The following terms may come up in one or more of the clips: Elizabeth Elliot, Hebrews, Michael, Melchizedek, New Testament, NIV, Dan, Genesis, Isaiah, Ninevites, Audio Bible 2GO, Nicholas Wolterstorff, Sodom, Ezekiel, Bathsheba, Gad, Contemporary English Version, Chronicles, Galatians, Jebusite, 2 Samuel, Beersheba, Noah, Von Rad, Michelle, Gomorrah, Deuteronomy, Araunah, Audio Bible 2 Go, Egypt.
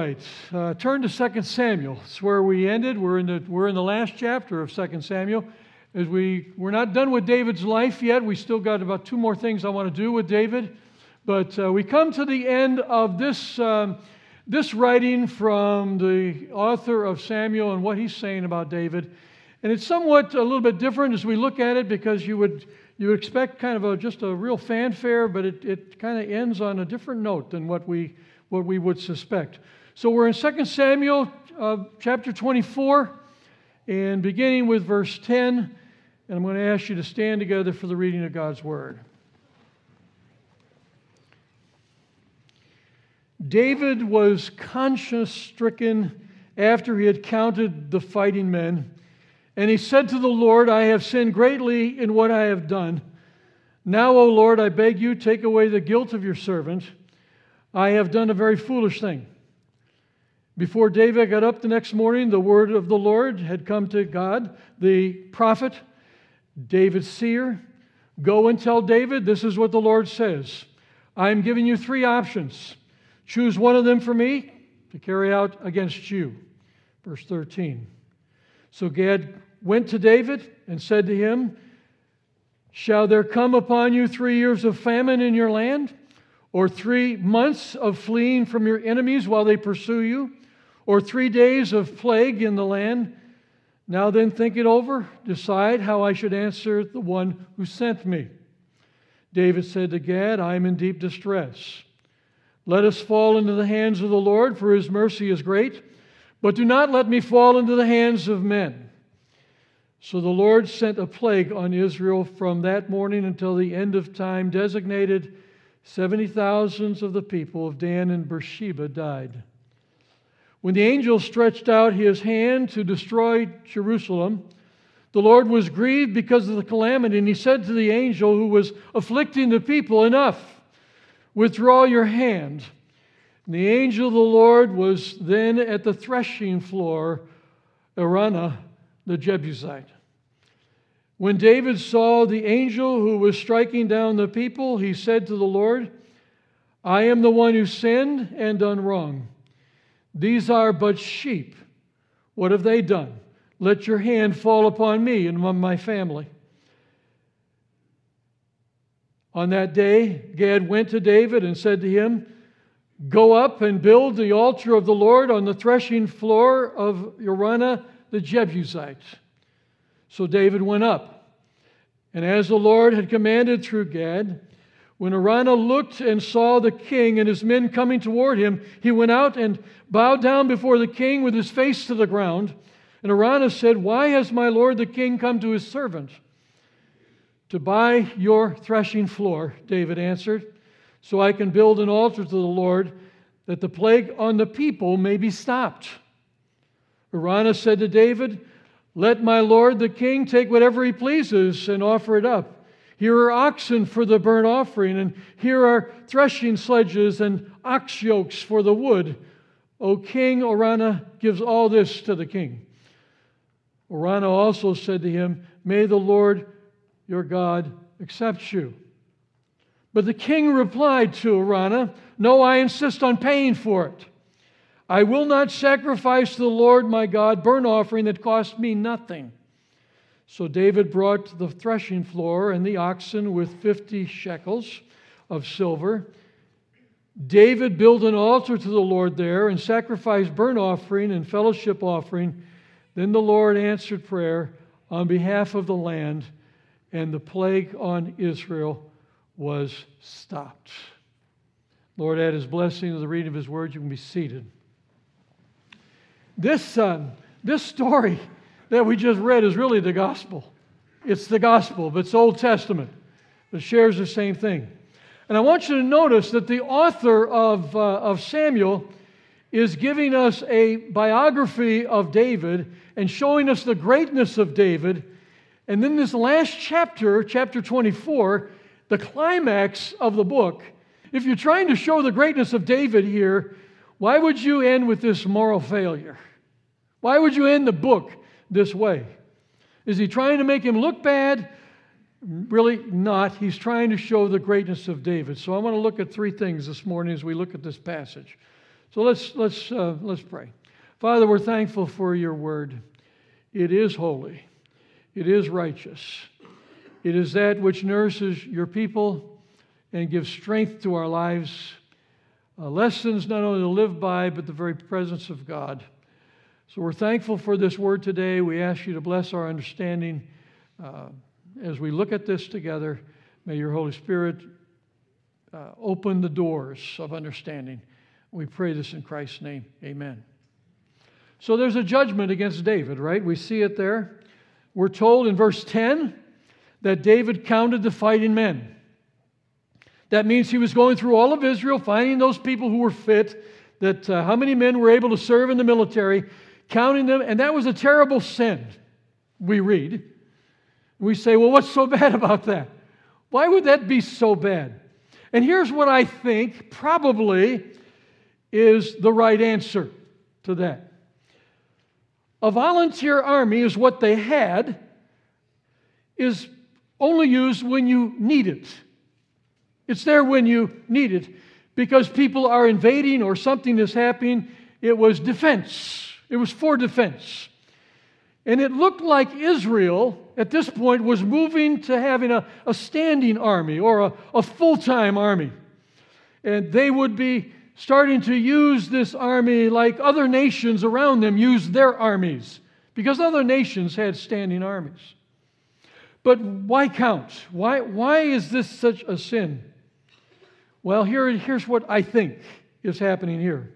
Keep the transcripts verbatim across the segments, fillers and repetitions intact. right, uh, turn to Second Samuel. It's where we ended. We're in the we're in the last chapter of Second Samuel. As we we're not done with David's life yet. We still got about two more things I want to do with David, but uh, we come to the end of this um, this writing from the author of Samuel and what he's saying about David, and it's somewhat a little bit different as we look at it because you would. You would expect kind of a, just a real fanfare, but it, it kind of ends on a different note than what we, what we would suspect. So we're in Second Samuel uh, chapter twenty-four, and beginning with verse ten, and I'm going to ask you to stand together for the reading of God's Word. David was conscience-stricken after he had counted the fighting men. And he said to the Lord, I have sinned greatly in what I have done. Now, O Lord, I beg you, take away the guilt of your servant. I have done a very foolish thing. Before David got up the next morning, the word of the Lord had come to Gad, the prophet, David's seer. Go and tell David, this is what the Lord says. I am giving you three options. Choose one of them for me to carry out against you. Verse thirteen. So Gad went to David and said to him, shall there come upon you three years of famine in your land, or three months of fleeing from your enemies while they pursue you, or three days of plague in the land? Now then, think it over. Decide how I should answer the one who sent me. David said to Gad, I am in deep distress. Let us fall into the hands of the Lord, for his mercy is great. But do not let me fall into the hands of men. So the Lord sent a plague on Israel from that morning until the end of time designated. Seventy thousand of the people of Dan and Beersheba died. When the angel stretched out his hand to destroy Jerusalem, the Lord was grieved because of the calamity, and he said to the angel who was afflicting the people, enough, withdraw your hand. The angel of the Lord was then at the threshing floor, Araunah, the Jebusite. When David saw the angel who was striking down the people, he said to the Lord, I am the one who sinned and done wrong. These are but sheep. What have they done? Let your hand fall upon me and on my family. On that day, Gad went to David and said to him, go up and build the altar of the Lord on the threshing floor of Araunah the Jebusite. So David went up, and as the Lord had commanded through Gad, when Araunah looked and saw the king and his men coming toward him, he went out and bowed down before the king with his face to the ground. And Araunah said, why has my lord the king come to his servant? To buy your threshing floor, David answered, so I can build an altar to the Lord, that the plague on the people may be stopped. Araunah said to David, let my lord the king take whatever he pleases and offer it up. Here are oxen for the burnt offering, and here are threshing sledges and ox yokes for the wood. O king, Araunah gives all this to the king. Araunah also said to him, may the Lord your God accept you. But the king replied to Araunah, no, I insist on paying for it. I will not sacrifice to the Lord my God burnt offering that cost me nothing. So David brought the threshing floor and the oxen with fifty shekels of silver. David built an altar to the Lord there and sacrificed burnt offering and fellowship offering. Then the Lord answered prayer on behalf of the land, and the plague on Israel was stopped. Lord, add his blessing to the reading of his word. You can be seated. This, um, this story that we just read is really the gospel. It's the gospel, but it's Old Testament. It shares the same thing. And I want you to notice that the author of, uh, of Samuel is giving us a biography of David and showing us the greatness of David. And then this last chapter, chapter twenty-four, the climax of the book, if you're trying to show the greatness of David here, why would you end with this moral failure? Why would you end the book this way? Is he trying to make him look bad? Really not. He's trying to show the greatness of David. So I want to look at three things this morning as we look at this passage. So let's let's uh, let's pray. Father, we're thankful for your word. It is holy. It is righteous. It is that which nourishes your people and gives strength to our lives. Uh, lessons not only to live by, but the very presence of God. So we're thankful for this word today. We ask you to bless our understanding uh, as we look at this together. May your Holy Spirit uh, open the doors of understanding. We pray this in Christ's name. Amen. So there's a judgment against David, right? We see it there. We're told in verse ten that David counted the fighting men. That means he was going through all of Israel, finding those people who were fit, that uh, how many men were able to serve in the military, counting them. And that was a terrible sin, we read. We say, well, what's so bad about that? Why would that be so bad? And here's what I think probably is the right answer to that. A volunteer army is what they had, is only used when you need it. It's there when you need it. Because people are invading or something is happening, it was defense. It was for defense. And it looked like Israel, at this point, was moving to having a, a standing army or a, a full-time army. And they would be starting to use this army like other nations around them used their armies, because other nations had standing armies. But why count? Why, why is this such a sin? Well, here, here's what I think is happening here.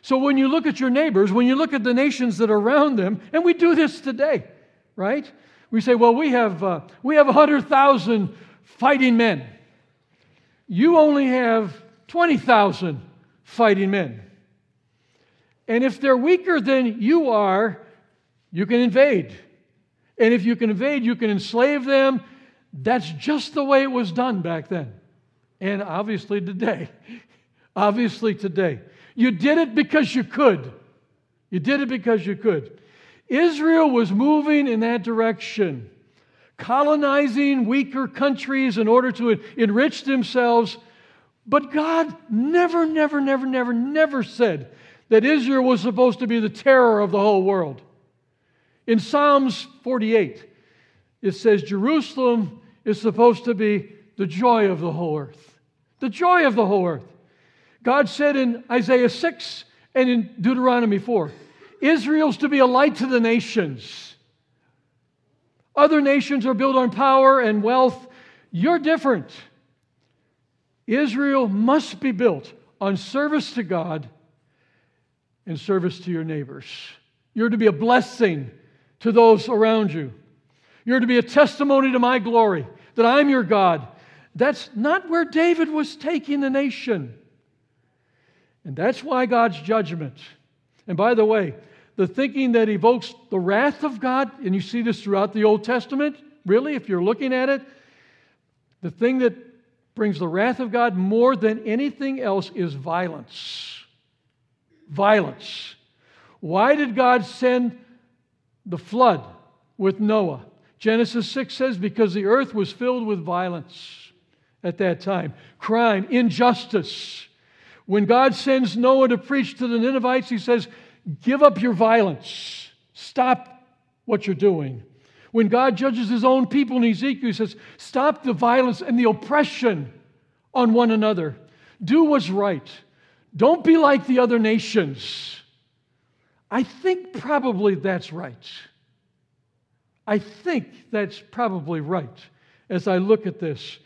So when you look at your neighbors, when you look at the nations that are around them, and we do this today, right? We say, well, we have uh, we have one hundred thousand fighting men. You only have twenty thousand fighting men. And if they're weaker than you are, you can invade. And if you can invade, you can enslave them. That's just the way it was done back then. And obviously today. Obviously today. You did it because you could. You did it because you could. Israel was moving in that direction, colonizing weaker countries in order to enrich themselves. But God never, never, never, never, never said that Israel was supposed to be the terror of the whole world. In Psalms forty-eight, it says Jerusalem is supposed to be the joy of the whole earth. The joy of the whole earth. God said in Isaiah six and in Deuteronomy four, Israel's to be a light to the nations. Other nations are built on power and wealth. You're different. Israel must be built on service to God and service to your neighbors. You're to be a blessing to those around you. You're to be a testimony to my glory, that I'm your God. That's not where David was taking the nation. And that's why God's judgment. And by the way, the thinking that evokes the wrath of God, and you see this throughout the Old Testament, really, if you're looking at it, the thing that brings the wrath of God more than anything else is violence. Violence. Why did God send the flood with Noah? Genesis six says, because the earth was filled with violence at that time. Crime, injustice. When God sends Noah to preach to the Ninevites, he says, give up your violence. Stop what you're doing. When God judges his own people in Ezekiel, he says, stop the violence and the oppression on one another. Do what's right. Don't be like the other nations. I think probably that's right. I think that's probably right as I look at this,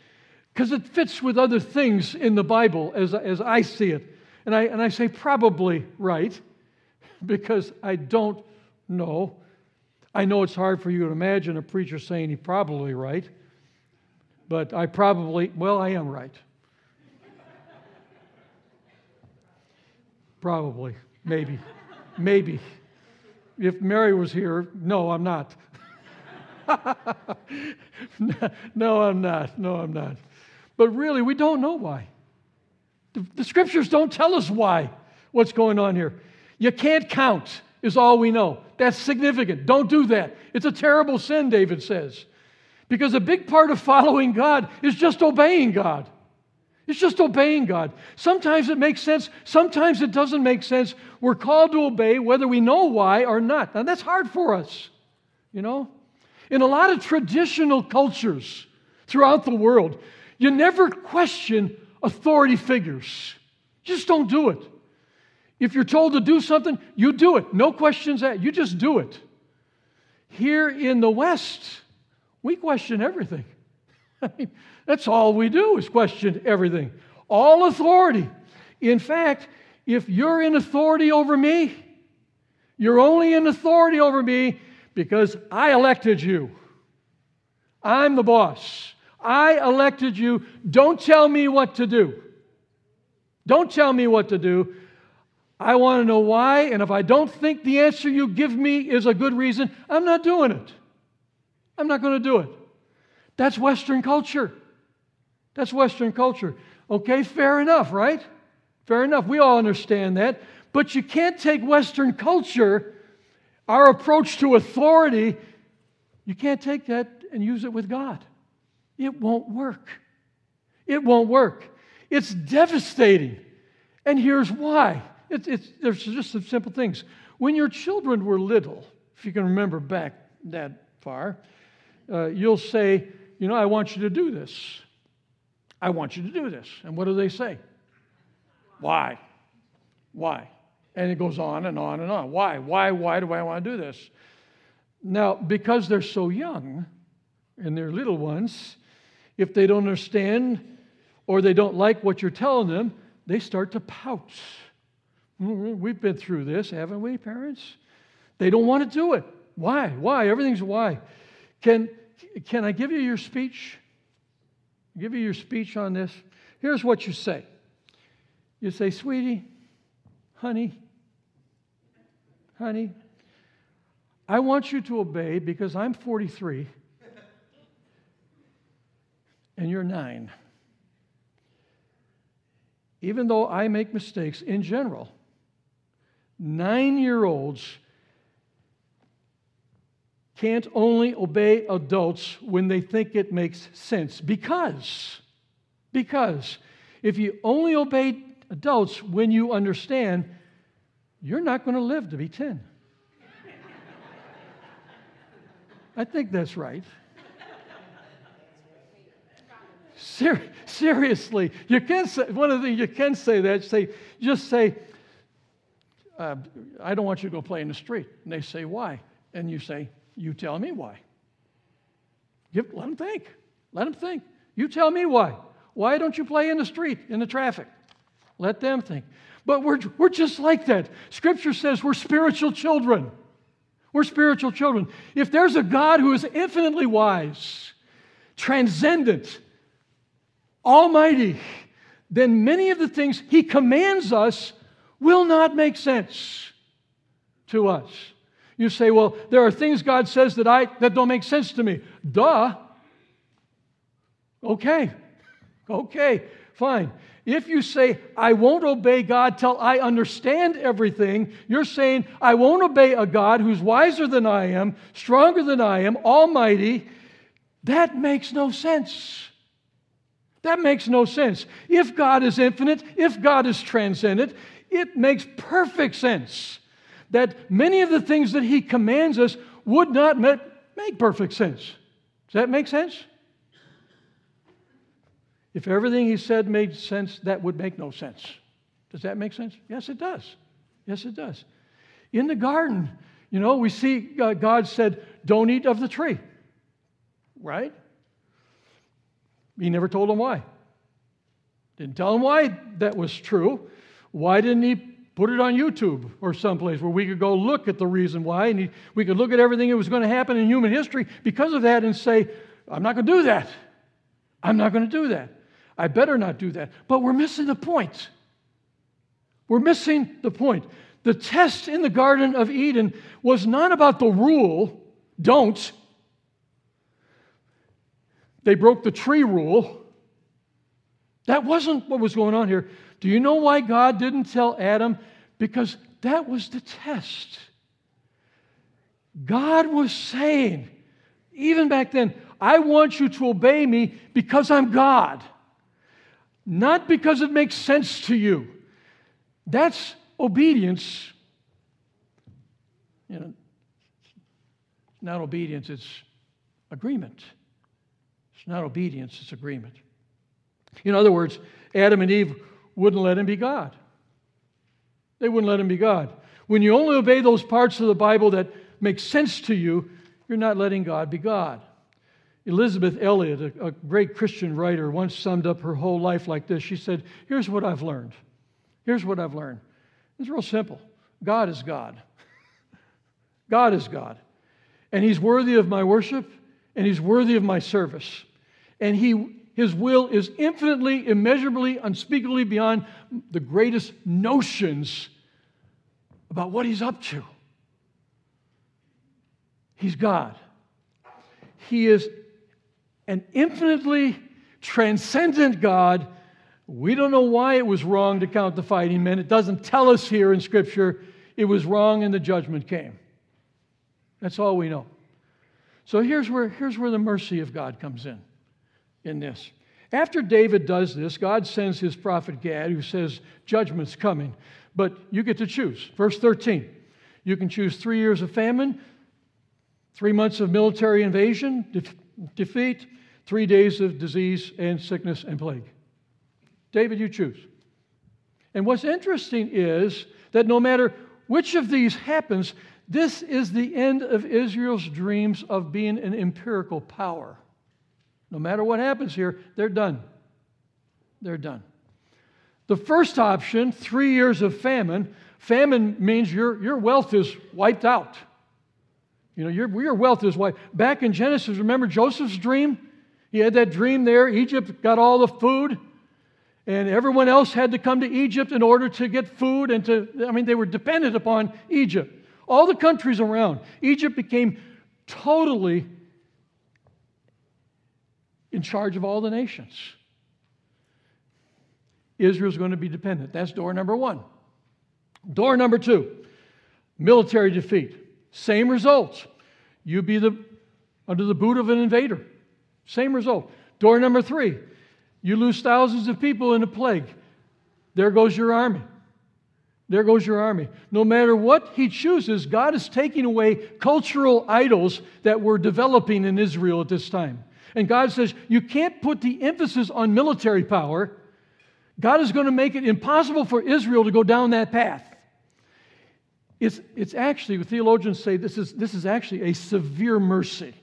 because it fits with other things in the Bible as, as I see it. And I, and I say probably right because I don't know. I know it's hard for you to imagine a preacher saying he's probably right, but I probably, well, I am right. Probably, maybe, maybe. If Mary was here, no, I'm not. No, I'm not. No, I'm not. But really, we don't know why. The, the scriptures don't tell us why, what's going on here. You can't count is all we know. That's significant. Don't do that. It's a terrible sin, David says. Because a big part of following God is just obeying God. It's just obeying God. Sometimes it makes sense. Sometimes it doesn't make sense. We're called to obey whether we know why or not. Now, that's hard for us, you know. In a lot of traditional cultures throughout the world, you never question authority figures. Just don't do it. If you're told to do something, you do it. No questions asked. You just do it. Here in the West, we question everything. I mean, that's all we do is question everything. All authority. In fact, if you're in authority over me, you're only in authority over me because I elected you. I'm the boss. I elected you. Don't tell me what to do. Don't tell me what to do. I want to know why, and if I don't think the answer you give me is a good reason, I'm not doing it. I'm not going to do it. That's Western culture. That's Western culture. Okay, fair enough, right? Fair enough. We all understand that. But you can't take Western culture, our approach to authority, you can't take that and use it with God. It won't work. It won't work. It's devastating. And here's why. It's, it's, there's just some simple things. When your children were little, if you can remember back that far, uh, you'll say, you know, I want you to do this. I want you to do this. And what do they say? Why? Why? And it goes on and on and on. Why? Why? Why do I want to do this? Now, because they're so young, and they're little ones, if they don't understand or they don't like what you're telling them, they start to pout. We've been through this, haven't we, parents? They don't want to do it. Why? Why? Everything's why. Can can I give you your speech? Give you your speech on this. Here's what you say. You say, sweetie, honey, honey, I want you to obey because I'm forty-three and you're nine. Even though I make mistakes in general, nine-year-olds can't only obey adults when they think it makes sense. Because, because if you only obey adults when you understand, you're not going to live to be ten. I think that's right. Ser- seriously, you can say, one of the things you can say that, say, just say, uh, I don't want you to go play in the street. And they say, why? And you say, you tell me why. Give, let them think. Let them think. You tell me why. Why don't you play in the street, in the traffic? Let them think. But we're, we're just like that. Scripture says we're spiritual children. We're spiritual children. If there's a God who is infinitely wise, transcendent, almighty, then many of the things he commands us will not make sense to us. You say, well, there are things God says that I that don't make sense to me. Duh. Okay. Okay, fine. If you say, I won't obey God till I understand everything, you're saying, I won't obey a God who's wiser than I am, stronger than I am, almighty. That makes no sense. That makes no sense. If God is infinite, if God is transcendent, it makes perfect sense that many of the things that he commands us would not make perfect sense. Does that make sense? If everything he said made sense, that would make no sense. Does that make sense? Yes, it does. Yes, it does. In the garden, you know, we see uh, God said, don't eat of the tree, right? He never told them why. Didn't tell them why that was true. Why didn't he put it on YouTube or someplace where we could go look at the reason why, and he, we could look at everything that was going to happen in human history because of that and say, I'm not going to do that. I'm not going to do that. I better not do that. But we're missing the point. We're missing the point. The test in the Garden of Eden was not about the rule, don't. They broke the tree rule. That wasn't what was going on here. Do you know why God didn't tell Adam? Because that was the test. God was saying, even back then, I want you to obey me because I'm God. not because it makes sense to you. That's obedience. You know, it's not obedience, it's agreement. It's not obedience, it's agreement. In other words, Adam and Eve wouldn't let him be God. They wouldn't let him be God. When you only obey those parts of the Bible that make sense to you, you're not letting God be God. Elizabeth Elliot, a, a great Christian writer, once summed up her whole life like this. She said, here's what I've learned. Here's what I've learned. It's real simple. God is God. God is God. And he's worthy of my worship, and he's worthy of my service. And he, his will is infinitely, immeasurably, unspeakably beyond the greatest notions about what he's up to. He's God. He is an infinitely transcendent God. We don't know why it was wrong to count the fighting men. It doesn't tell us here in Scripture. It was wrong and the judgment came. That's all we know. So here's where, here's where the mercy of God comes in, in this. After David does this, God sends his prophet Gad, who says, judgment's coming, but you get to choose. Verse thirteen, you can choose three years of famine, three months of military invasion, def- defeat, three days of disease and sickness and plague. David, you choose. And what's interesting is that no matter which of these happens, this is the end of Israel's dreams of being an empirical power. No matter what happens here, they're done. They're done. The first option, three years of famine. Famine means your, your wealth is wiped out. You know, your, your wealth is wiped. Back in Genesis, remember Joseph's dream? He had that dream there. Egypt got all the food. And everyone else had to come to Egypt in order to get food and to, I mean, they were dependent upon Egypt. All the countries around. Egypt became totally in charge of all the nations. Israel's going to be dependent. That's door number one. Door number two, military defeat. Same results. You be the under the boot of an invader. Same result. Door number three, you lose thousands of people in a plague. There goes your army. There goes your army. No matter what he chooses, God is taking away cultural idols that were developing in Israel at this time. And God says, you can't put the emphasis on military power. God is going to make it impossible for Israel to go down that path. It's, it's actually, theologians say, this is, this is actually a severe mercy.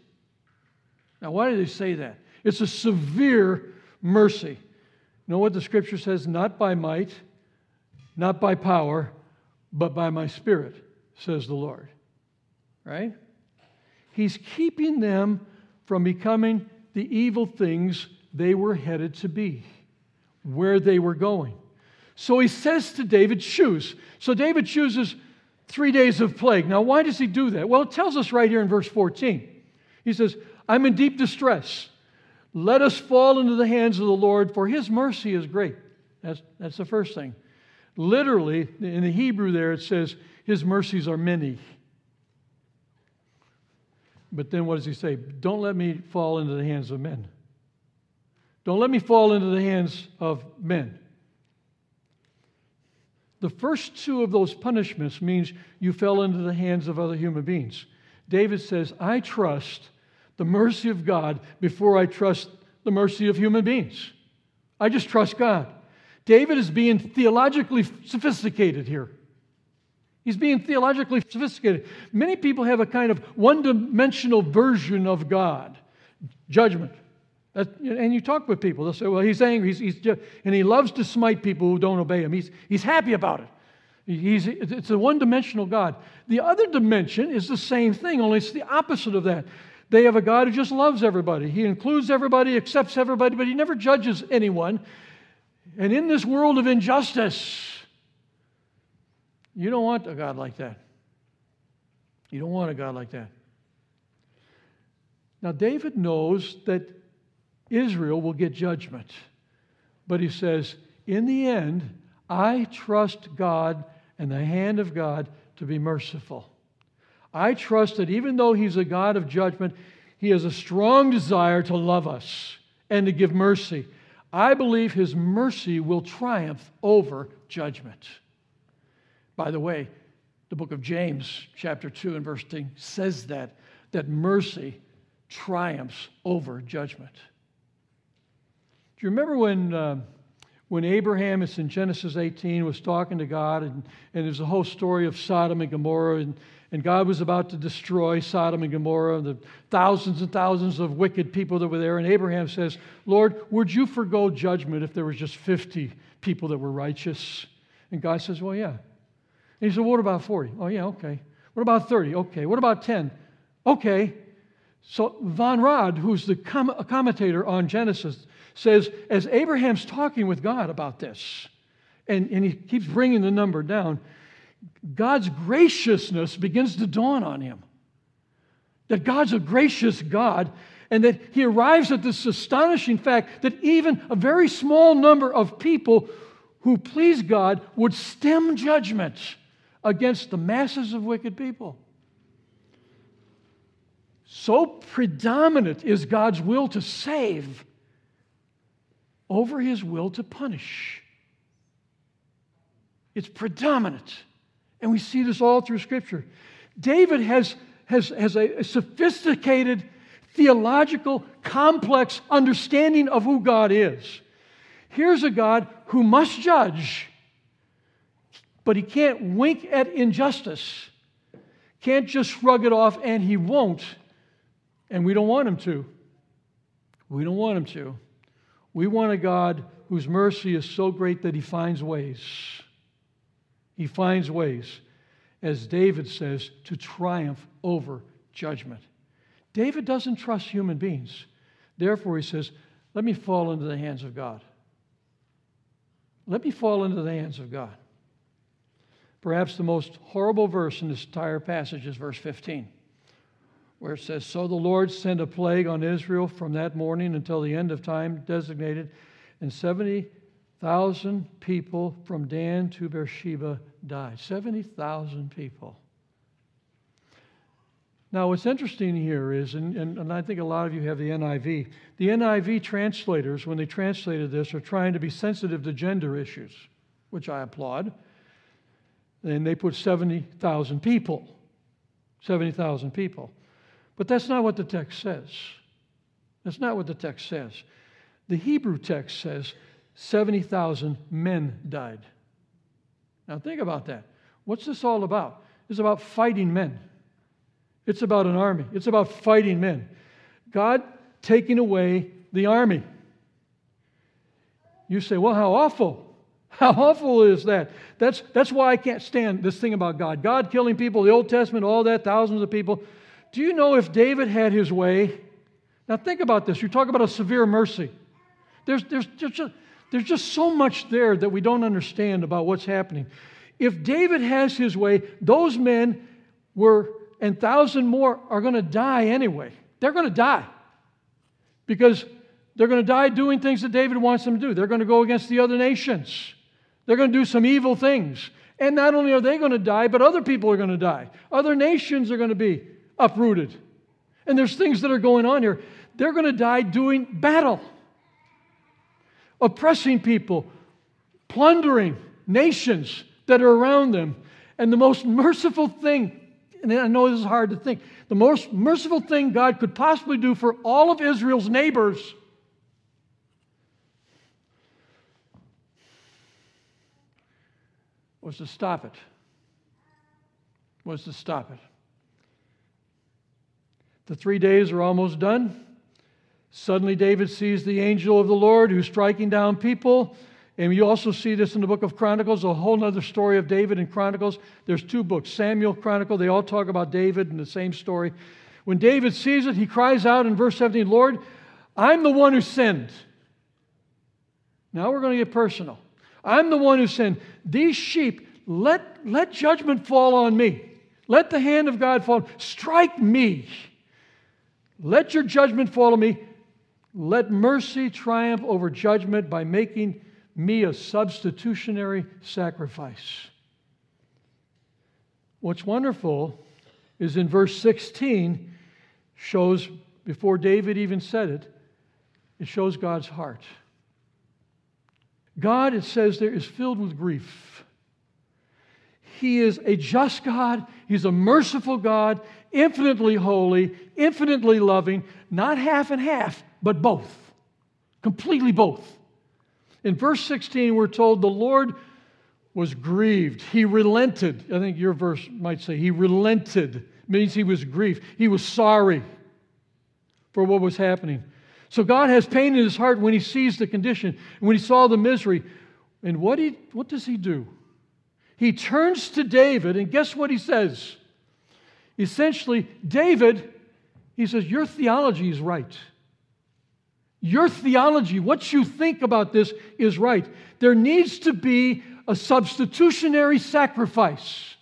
Now, why do they say that? It's a severe mercy. Mercy. You know what the Scripture says? Not by might, not by power, but by my Spirit, says the Lord. Right? He's keeping them from becoming the evil things they were headed to be, where they were going. So he says to David, choose. So David chooses three days of plague. Now, why does he do that? Well, it tells us right here in verse fourteen. He says, I'm in deep distress. Let us fall into the hands of the Lord, for his mercy is great. That's, that's the first thing. Literally, in the Hebrew there, it says, his mercies are many. But then what does he say? Don't let me fall into the hands of men. Don't let me fall into the hands of men. The first two of those punishments means you fell into the hands of other human beings. David says, I trust the mercy of God before I trust the mercy of human beings. I just trust God. David is being theologically sophisticated here. He's being theologically sophisticated. Many people have a kind of one-dimensional version of God. Judgment. That, and you talk with people. They'll say, well, he's angry. He's, he's just, and he loves to smite people who don't obey him. He's, he's happy about it. He's, it's a one-dimensional God. The other dimension is the same thing, only it's the opposite of that. They have a God who just loves everybody. He includes everybody, accepts everybody, but he never judges anyone. And in this world of injustice, you don't want a God like that. You don't want a God like that. Now, David knows that Israel will get judgment. But he says, in the end, I trust God and the hand of God to be merciful. I trust that even though he's a God of judgment, he has a strong desire to love us and to give mercy. I believe his mercy will triumph over judgment. By the way, the book of James, chapter two and verse ten, says that, that mercy triumphs over judgment. Do you remember when, uh, when Abraham, it's in Genesis eighteen, was talking to God, and, and there's a whole story of Sodom and Gomorrah, and, and God was about to destroy Sodom and Gomorrah, and the thousands and thousands of wicked people that were there, and Abraham says, Lord, would you forgo judgment if there was just fifty people that were righteous? And God says, well, yeah. And he said, what about forty? Oh, yeah, okay. What about thirty? Okay. What about ten? Okay. So Von Rad, who's the com- a commentator on Genesis, says, as Abraham's talking with God about this, and, and he keeps bringing the number down, God's graciousness begins to dawn on him. That God's a gracious God, and that he arrives at this astonishing fact that even a very small number of people who please God would stem judgment against the masses of wicked people. So predominant is God's will to save over his will to punish. It's predominant. And we see this all through Scripture. David has, has, has a sophisticated, theological, complex understanding of who God is. Here's a God who must judge, but he can't wink at injustice, can't just shrug it off, and he won't. And we don't want him to. We don't want him to. We want a God whose mercy is so great that he finds ways. He finds ways, as David says, to triumph over judgment. David doesn't trust human beings. Therefore, he says, let me fall into the hands of God. Let me fall into the hands of God. Perhaps the most horrible verse in this entire passage is verse fifteen, where it says, so the Lord sent a plague on Israel from that morning until the end of time designated, and seventy thousand people from Dan to Beersheba died. seventy thousand people. Now, what's interesting here is, and, and, and I think a lot of you have the N I V, the N I V translators, when they translated this, are trying to be sensitive to gender issues, which I applaud. And they put seventy thousand people, seventy thousand people. But that's not what the text says. That's not what the text says. The Hebrew text says seventy thousand men died. Now, think about that. What's this all about? It's about fighting men. It's about an army. It's about fighting men. God taking away the army. You say, well, how awful. How awful is that? That's, that's why I can't stand this thing about God. God killing people, the Old Testament, all that, thousands of people. Do you know if David had his way? Now think about this. You talk about a severe mercy. There's, there's, there's, just, there's just so much there that we don't understand about what's happening. If David has his way, those men were... and thousand more are going to die anyway. They're going to die because they're going to die doing things that David wants them to do. They're going to go against the other nations. They're going to do some evil things. And not only are they going to die, but other people are going to die. Other nations are going to be uprooted. And there's things that are going on here. They're going to die doing battle, oppressing people, plundering nations that are around them. And the most merciful thing, and I know this is hard to think, the most merciful thing God could possibly do for all of Israel's neighbors was to stop it, was to stop it. The three days are almost done. Suddenly David sees the angel of the Lord who's striking down people. And you also see this in the book of Chronicles, a whole other story of David in Chronicles. There's two books, Samuel, Chronicle. They all talk about David and the same story. When David sees it, he cries out in verse seventeen, Lord, I'm the one who sinned. Now we're going to get personal. I'm the one who sinned. These sheep, let, let judgment fall on me. Let the hand of God fall. Strike me. Let your judgment fall on me. Let mercy triumph over judgment by making me a substitutionary sacrifice. What's wonderful is in verse sixteen, shows, before David even said it, it shows God's heart. God, it says there, is filled with grief. He is a just God. He's a merciful God, infinitely holy, infinitely loving, not half and half, but both, completely both. In verse sixteen, we're told the Lord was grieved. He relented. I think your verse might say he relented. It means he was grieved. He was sorry for what was happening. So God has pain in his heart when he sees the condition, when he saw the misery. And what, he, what does he do? He turns to David, and guess what he says? Essentially, David, he says, your theology is right. Your theology, what you think about this, is right. There needs to be a substitutionary sacrifice.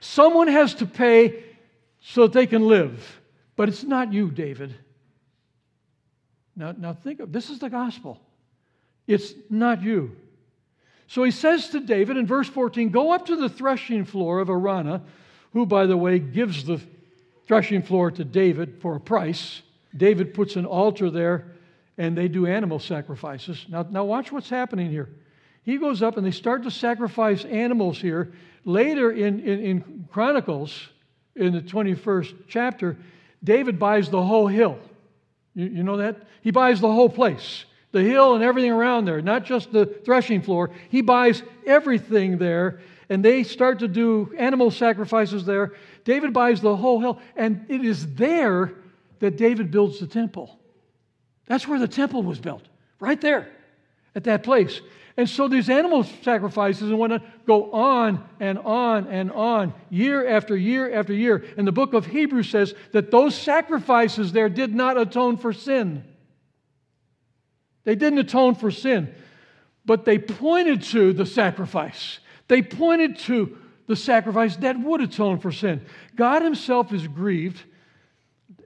Someone has to pay so that they can live. But it's not you, David. Now, now think of this is the gospel. It's not you. So he says to David in verse fourteen, go up to the threshing floor of Araunah, who, by the way, gives the threshing floor to David for a price. David puts an altar there, and they do animal sacrifices. Now, now watch what's happening here. He goes up, and they start to sacrifice animals here. Later in, in, in Chronicles, in the twenty-first chapter, David buys the whole hill. You, you know that? He buys the whole place. The hill and everything around there, not just the threshing floor. He buys everything there, and they start to do animal sacrifices there. David buys the whole hill, and it is there that David builds the temple. That's where the temple was built, right there at that place. And so these animal sacrifices and whatnot go on and on and on, year after year after year. And the book of Hebrews says that those sacrifices there did not atone for sin. They didn't atone for sin, but they pointed to the sacrifice. They pointed to the sacrifice that would atone for sin. God himself is grieved,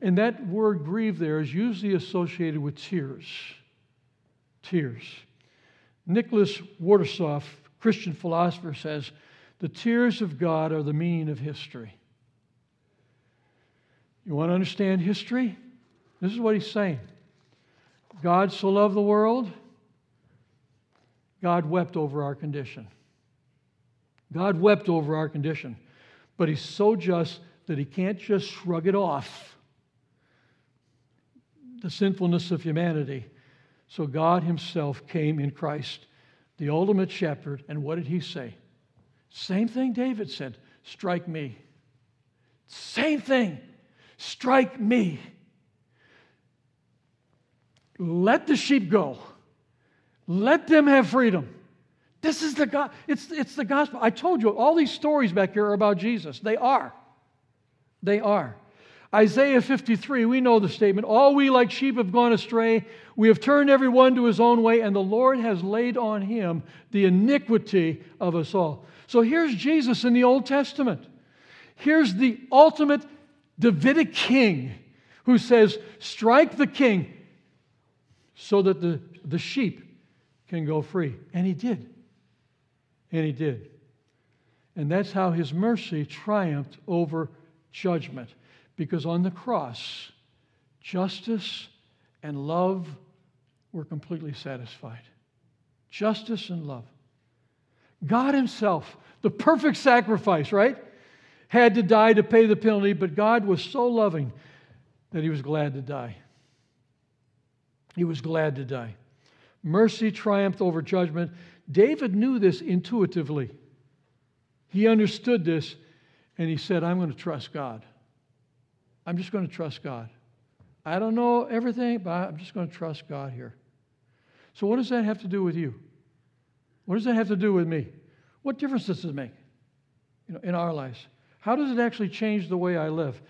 and that word grieved there is usually associated with tears. Tears. Nicholas Wolterstorff, Christian philosopher, says, the tears of God are the meaning of history. You want to understand history? This is what he's saying. God so loved the world, God wept over our condition. God wept over our condition. But he's so just that he can't just shrug it off, the sinfulness of humanity. So God himself came in Christ, the ultimate shepherd. And what did he say? Same thing David said, strike me. Same thing, strike me. Let the sheep go. Let them have freedom. This is the God. It's, it's the gospel. I told you, all these stories back here are about Jesus. They are. They are. Isaiah fifty-three, we know the statement, all we like sheep have gone astray. We have turned every one to his own way, and the Lord has laid on him the iniquity of us all. So here's Jesus in the Old Testament. Here's the ultimate Davidic king who says, strike the king so that the, the sheep can go free. And he did. And he did. And that's how his mercy triumphed over judgment. Because on the cross, justice and love were completely satisfied. Justice and love. God himself, the perfect sacrifice, right? Had to die to pay the penalty, but God was so loving that he was glad to die. He was glad to die. Mercy triumphed over judgment. David knew this intuitively. He understood this, and he said, I'm going to trust God. I'm just going to trust God. I don't know everything, but I'm just going to trust God here. So what does that have to do with you? What does that have to do with me? What difference does it make, you know, in our lives? How does it actually change the way I live?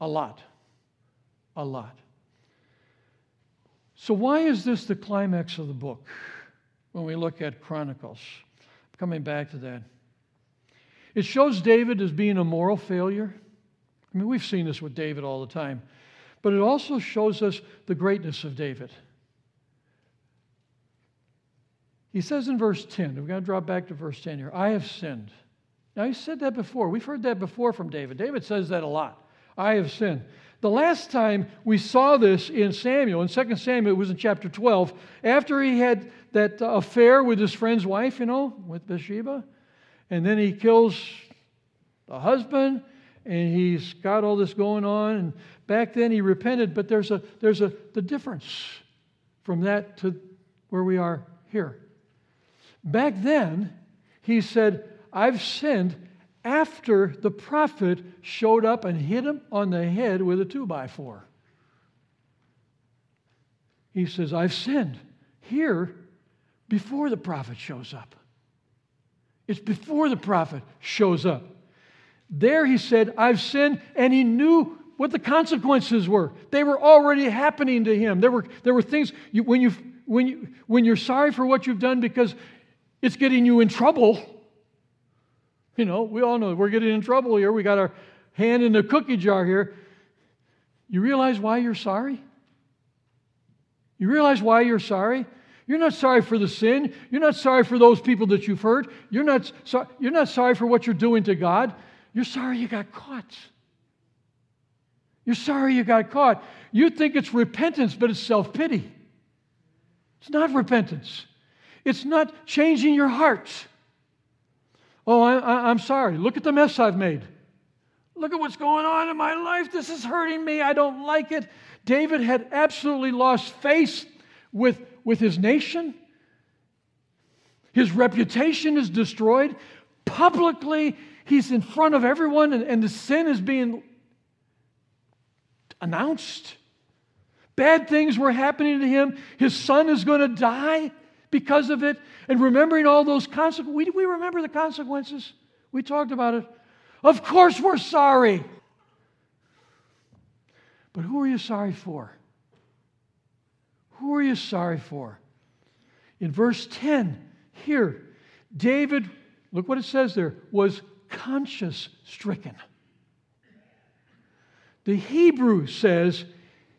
A lot. A lot. So why is this the climax of the book when we look at Chronicles? Coming back to that. It shows David as being a moral failure. I mean, we've seen this with David all the time. But it also shows us the greatness of David. He says in verse ten, we've got to drop back to verse ten here, I have sinned. Now, he said that before. We've heard that before from David. David says that a lot. I have sinned. The last time we saw this in Samuel, in Second Samuel, it was in chapter twelve, after he had that affair with his friend's wife, you know, with Bathsheba, and then he kills the husband, and he's got all this going on, and back then he repented, but there's a there's a the difference from that to where we are here. Back then, he said, I've sinned after the prophet showed up and hit him on the head with a two by four. He says, I've sinned here before the prophet shows up. It's before the prophet shows up. There he said, I've sinned, and he knew what the consequences were. They were already happening to him. There were, there were things, you, when, you, when, you, when you're sorry for what you've done because it's getting you in trouble. You know, we all know we're getting in trouble here. We got our hand in the cookie jar here. You realize why you're sorry? You realize why you're sorry? You're not sorry for the sin. You're not sorry for those people that you've hurt. You're not, so, you're not sorry for what you're doing to God. You're sorry you got caught. You're sorry you got caught. You think it's repentance, but it's self-pity. It's not repentance. It's not changing your heart. Oh, I, I'm sorry. Look at the mess I've made. Look at what's going on in my life. This is hurting me. I don't like it. David had absolutely lost face with, with his nation. His reputation is destroyed. Publicly, he's in front of everyone, and, and the sin is being announced. Bad things were happening to him. His son is going to die because of it, and remembering all those consequences. We, we remember the consequences. We talked about it. Of course we're sorry. But who are you sorry for? Who are you sorry for? In verse ten, here, David, look what it says there, was conscience stricken. The Hebrew says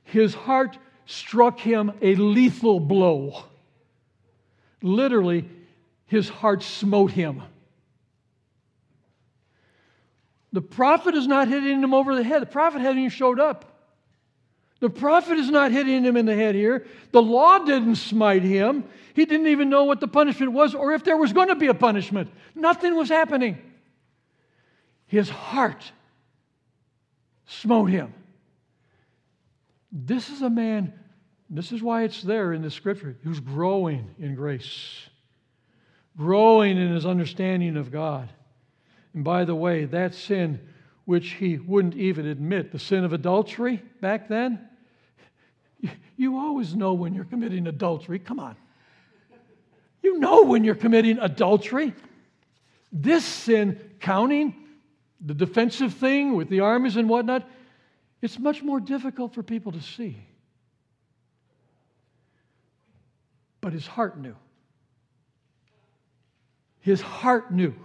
his heart struck him a lethal blow. Literally, his heart smote him. The prophet is not hitting him over the head. The prophet hadn't even showed up. The prophet is not hitting him in the head here. The law didn't smite him. He didn't even know what the punishment was or if there was going to be a punishment. Nothing was happening. His heart smote him. This is a man. This is why it's there in the scripture. He was growing in grace, growing in his understanding of God. And by the way, that sin which he wouldn't even admit, the sin of adultery back then, you, you always know when you're committing adultery. Come on. You know when you're committing adultery. This sin, counting, the defensive thing with the armies and whatnot, it's much more difficult for people to see. But his heart knew. His heart knew.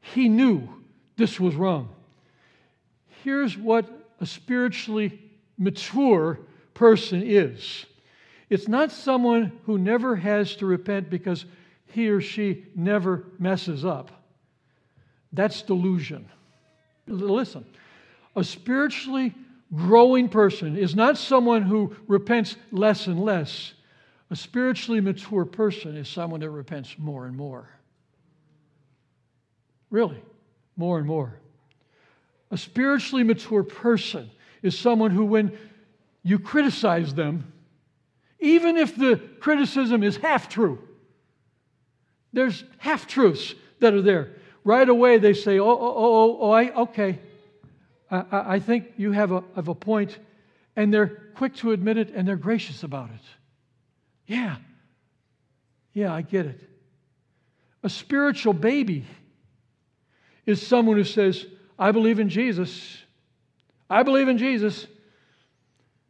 He knew this was wrong. Here's what a spiritually mature person is. It's not someone who never has to repent because he or she never messes up. That's delusion. Listen, a spiritually growing person is not someone who repents less and less. A spiritually mature person is someone that repents more and more. Really, more and more. A spiritually mature person is someone who, when you criticize them, even if the criticism is half true, there's half-truths that are there. Right away they say, oh, oh, oh, oh, I, okay, I, I, I think you have a, have a point, and they're quick to admit it, and they're gracious about it. Yeah, yeah, I get it. A spiritual baby is someone who says, I believe in Jesus. I believe in Jesus.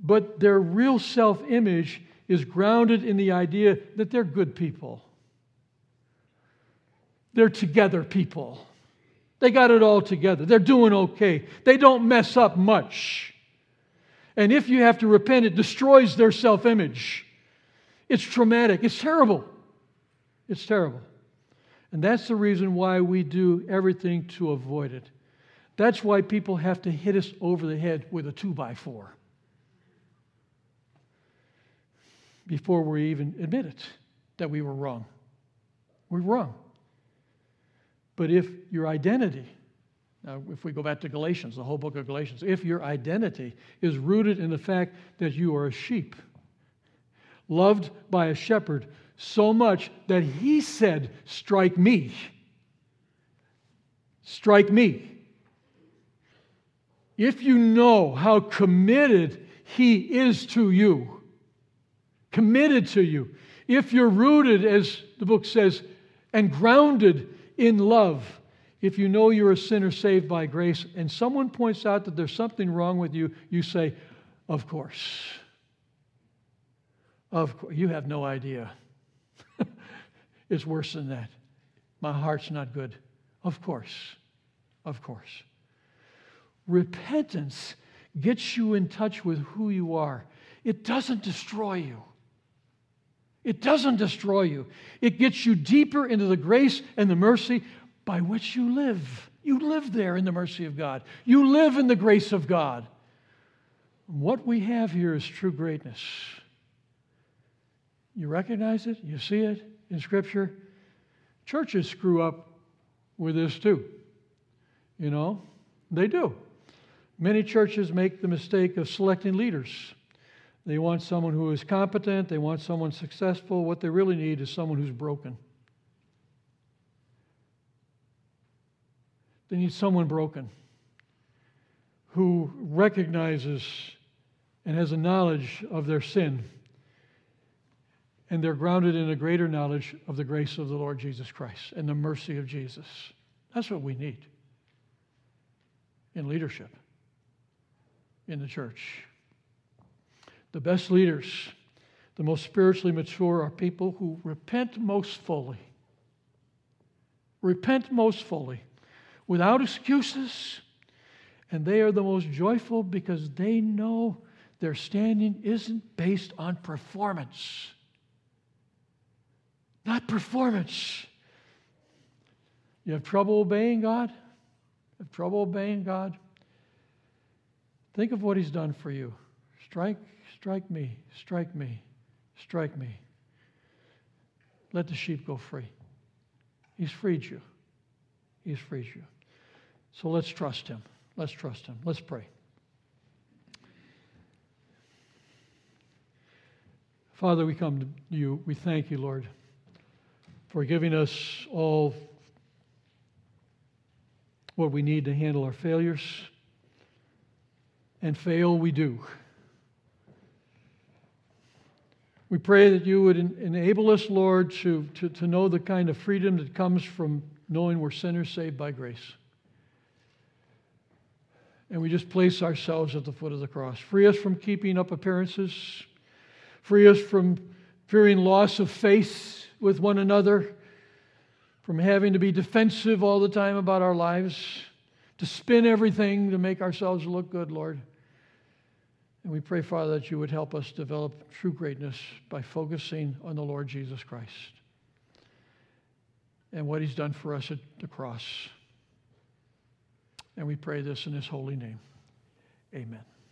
But their real self-image is grounded in the idea that they're good people. They're together people. They got it all together. They're doing okay. They don't mess up much. And if you have to repent, it destroys their self-image. It's traumatic. It's terrible. It's terrible. And that's the reason why we do everything to avoid it. That's why people have to hit us over the head with a two by four before we even admit it, that we were wrong. We're wrong. But if your identity, now if we go back to Galatians, the whole book of Galatians, if your identity is rooted in the fact that you are a sheep, loved by a shepherd so much that he said, strike me, strike me. If you know how committed he is to you, committed to you, if you're rooted, as the book says, and grounded in love, if you know you're a sinner saved by grace, and someone points out that there's something wrong with you, you say, of course. Of course. You have no idea. It's worse than that. My heart's not good. Of course. Of course. Repentance gets you in touch with who you are. It doesn't destroy you. It doesn't destroy you. It gets you deeper into the grace and the mercy by which you live. You live there in the mercy of God. You live in the grace of God. What we have here is true greatness. You recognize it. You see it in Scripture. Churches screw up with this too. You know, they do. Many churches make the mistake of selecting leaders. They want someone who is competent. They want someone successful. What they really need is someone who's broken. They need someone broken who recognizes and has a knowledge of their sin. And they're grounded in a greater knowledge of the grace of the Lord Jesus Christ and the mercy of Jesus. That's what we need in leadership, in the church. The best leaders, the most spiritually mature, are people who repent most fully. Repent most fully, without excuses, and they are the most joyful because they know their standing isn't based on performance. Not performance. You have trouble obeying God? Have trouble obeying God? Think of what He's done for you. Strike, strike me, strike me, strike me. Let the sheep go free. He's freed you. He's freed you. So let's trust Him. Let's trust Him. Let's pray. Father, we come to You. We thank You, Lord, for giving us all what we need to handle our failures. And fail we do. We pray that You would en- enable us, Lord, to, to, to know the kind of freedom that comes from knowing we're sinners saved by grace. And we just place ourselves at the foot of the cross. Free us from keeping up appearances. Free us from fearing loss of faith with one another, from having to be defensive all the time about our lives, to spin everything to make ourselves look good, Lord. And we pray, Father, that You would help us develop true greatness by focusing on the Lord Jesus Christ and what He's done for us at the cross. And we pray this in His holy name. Amen.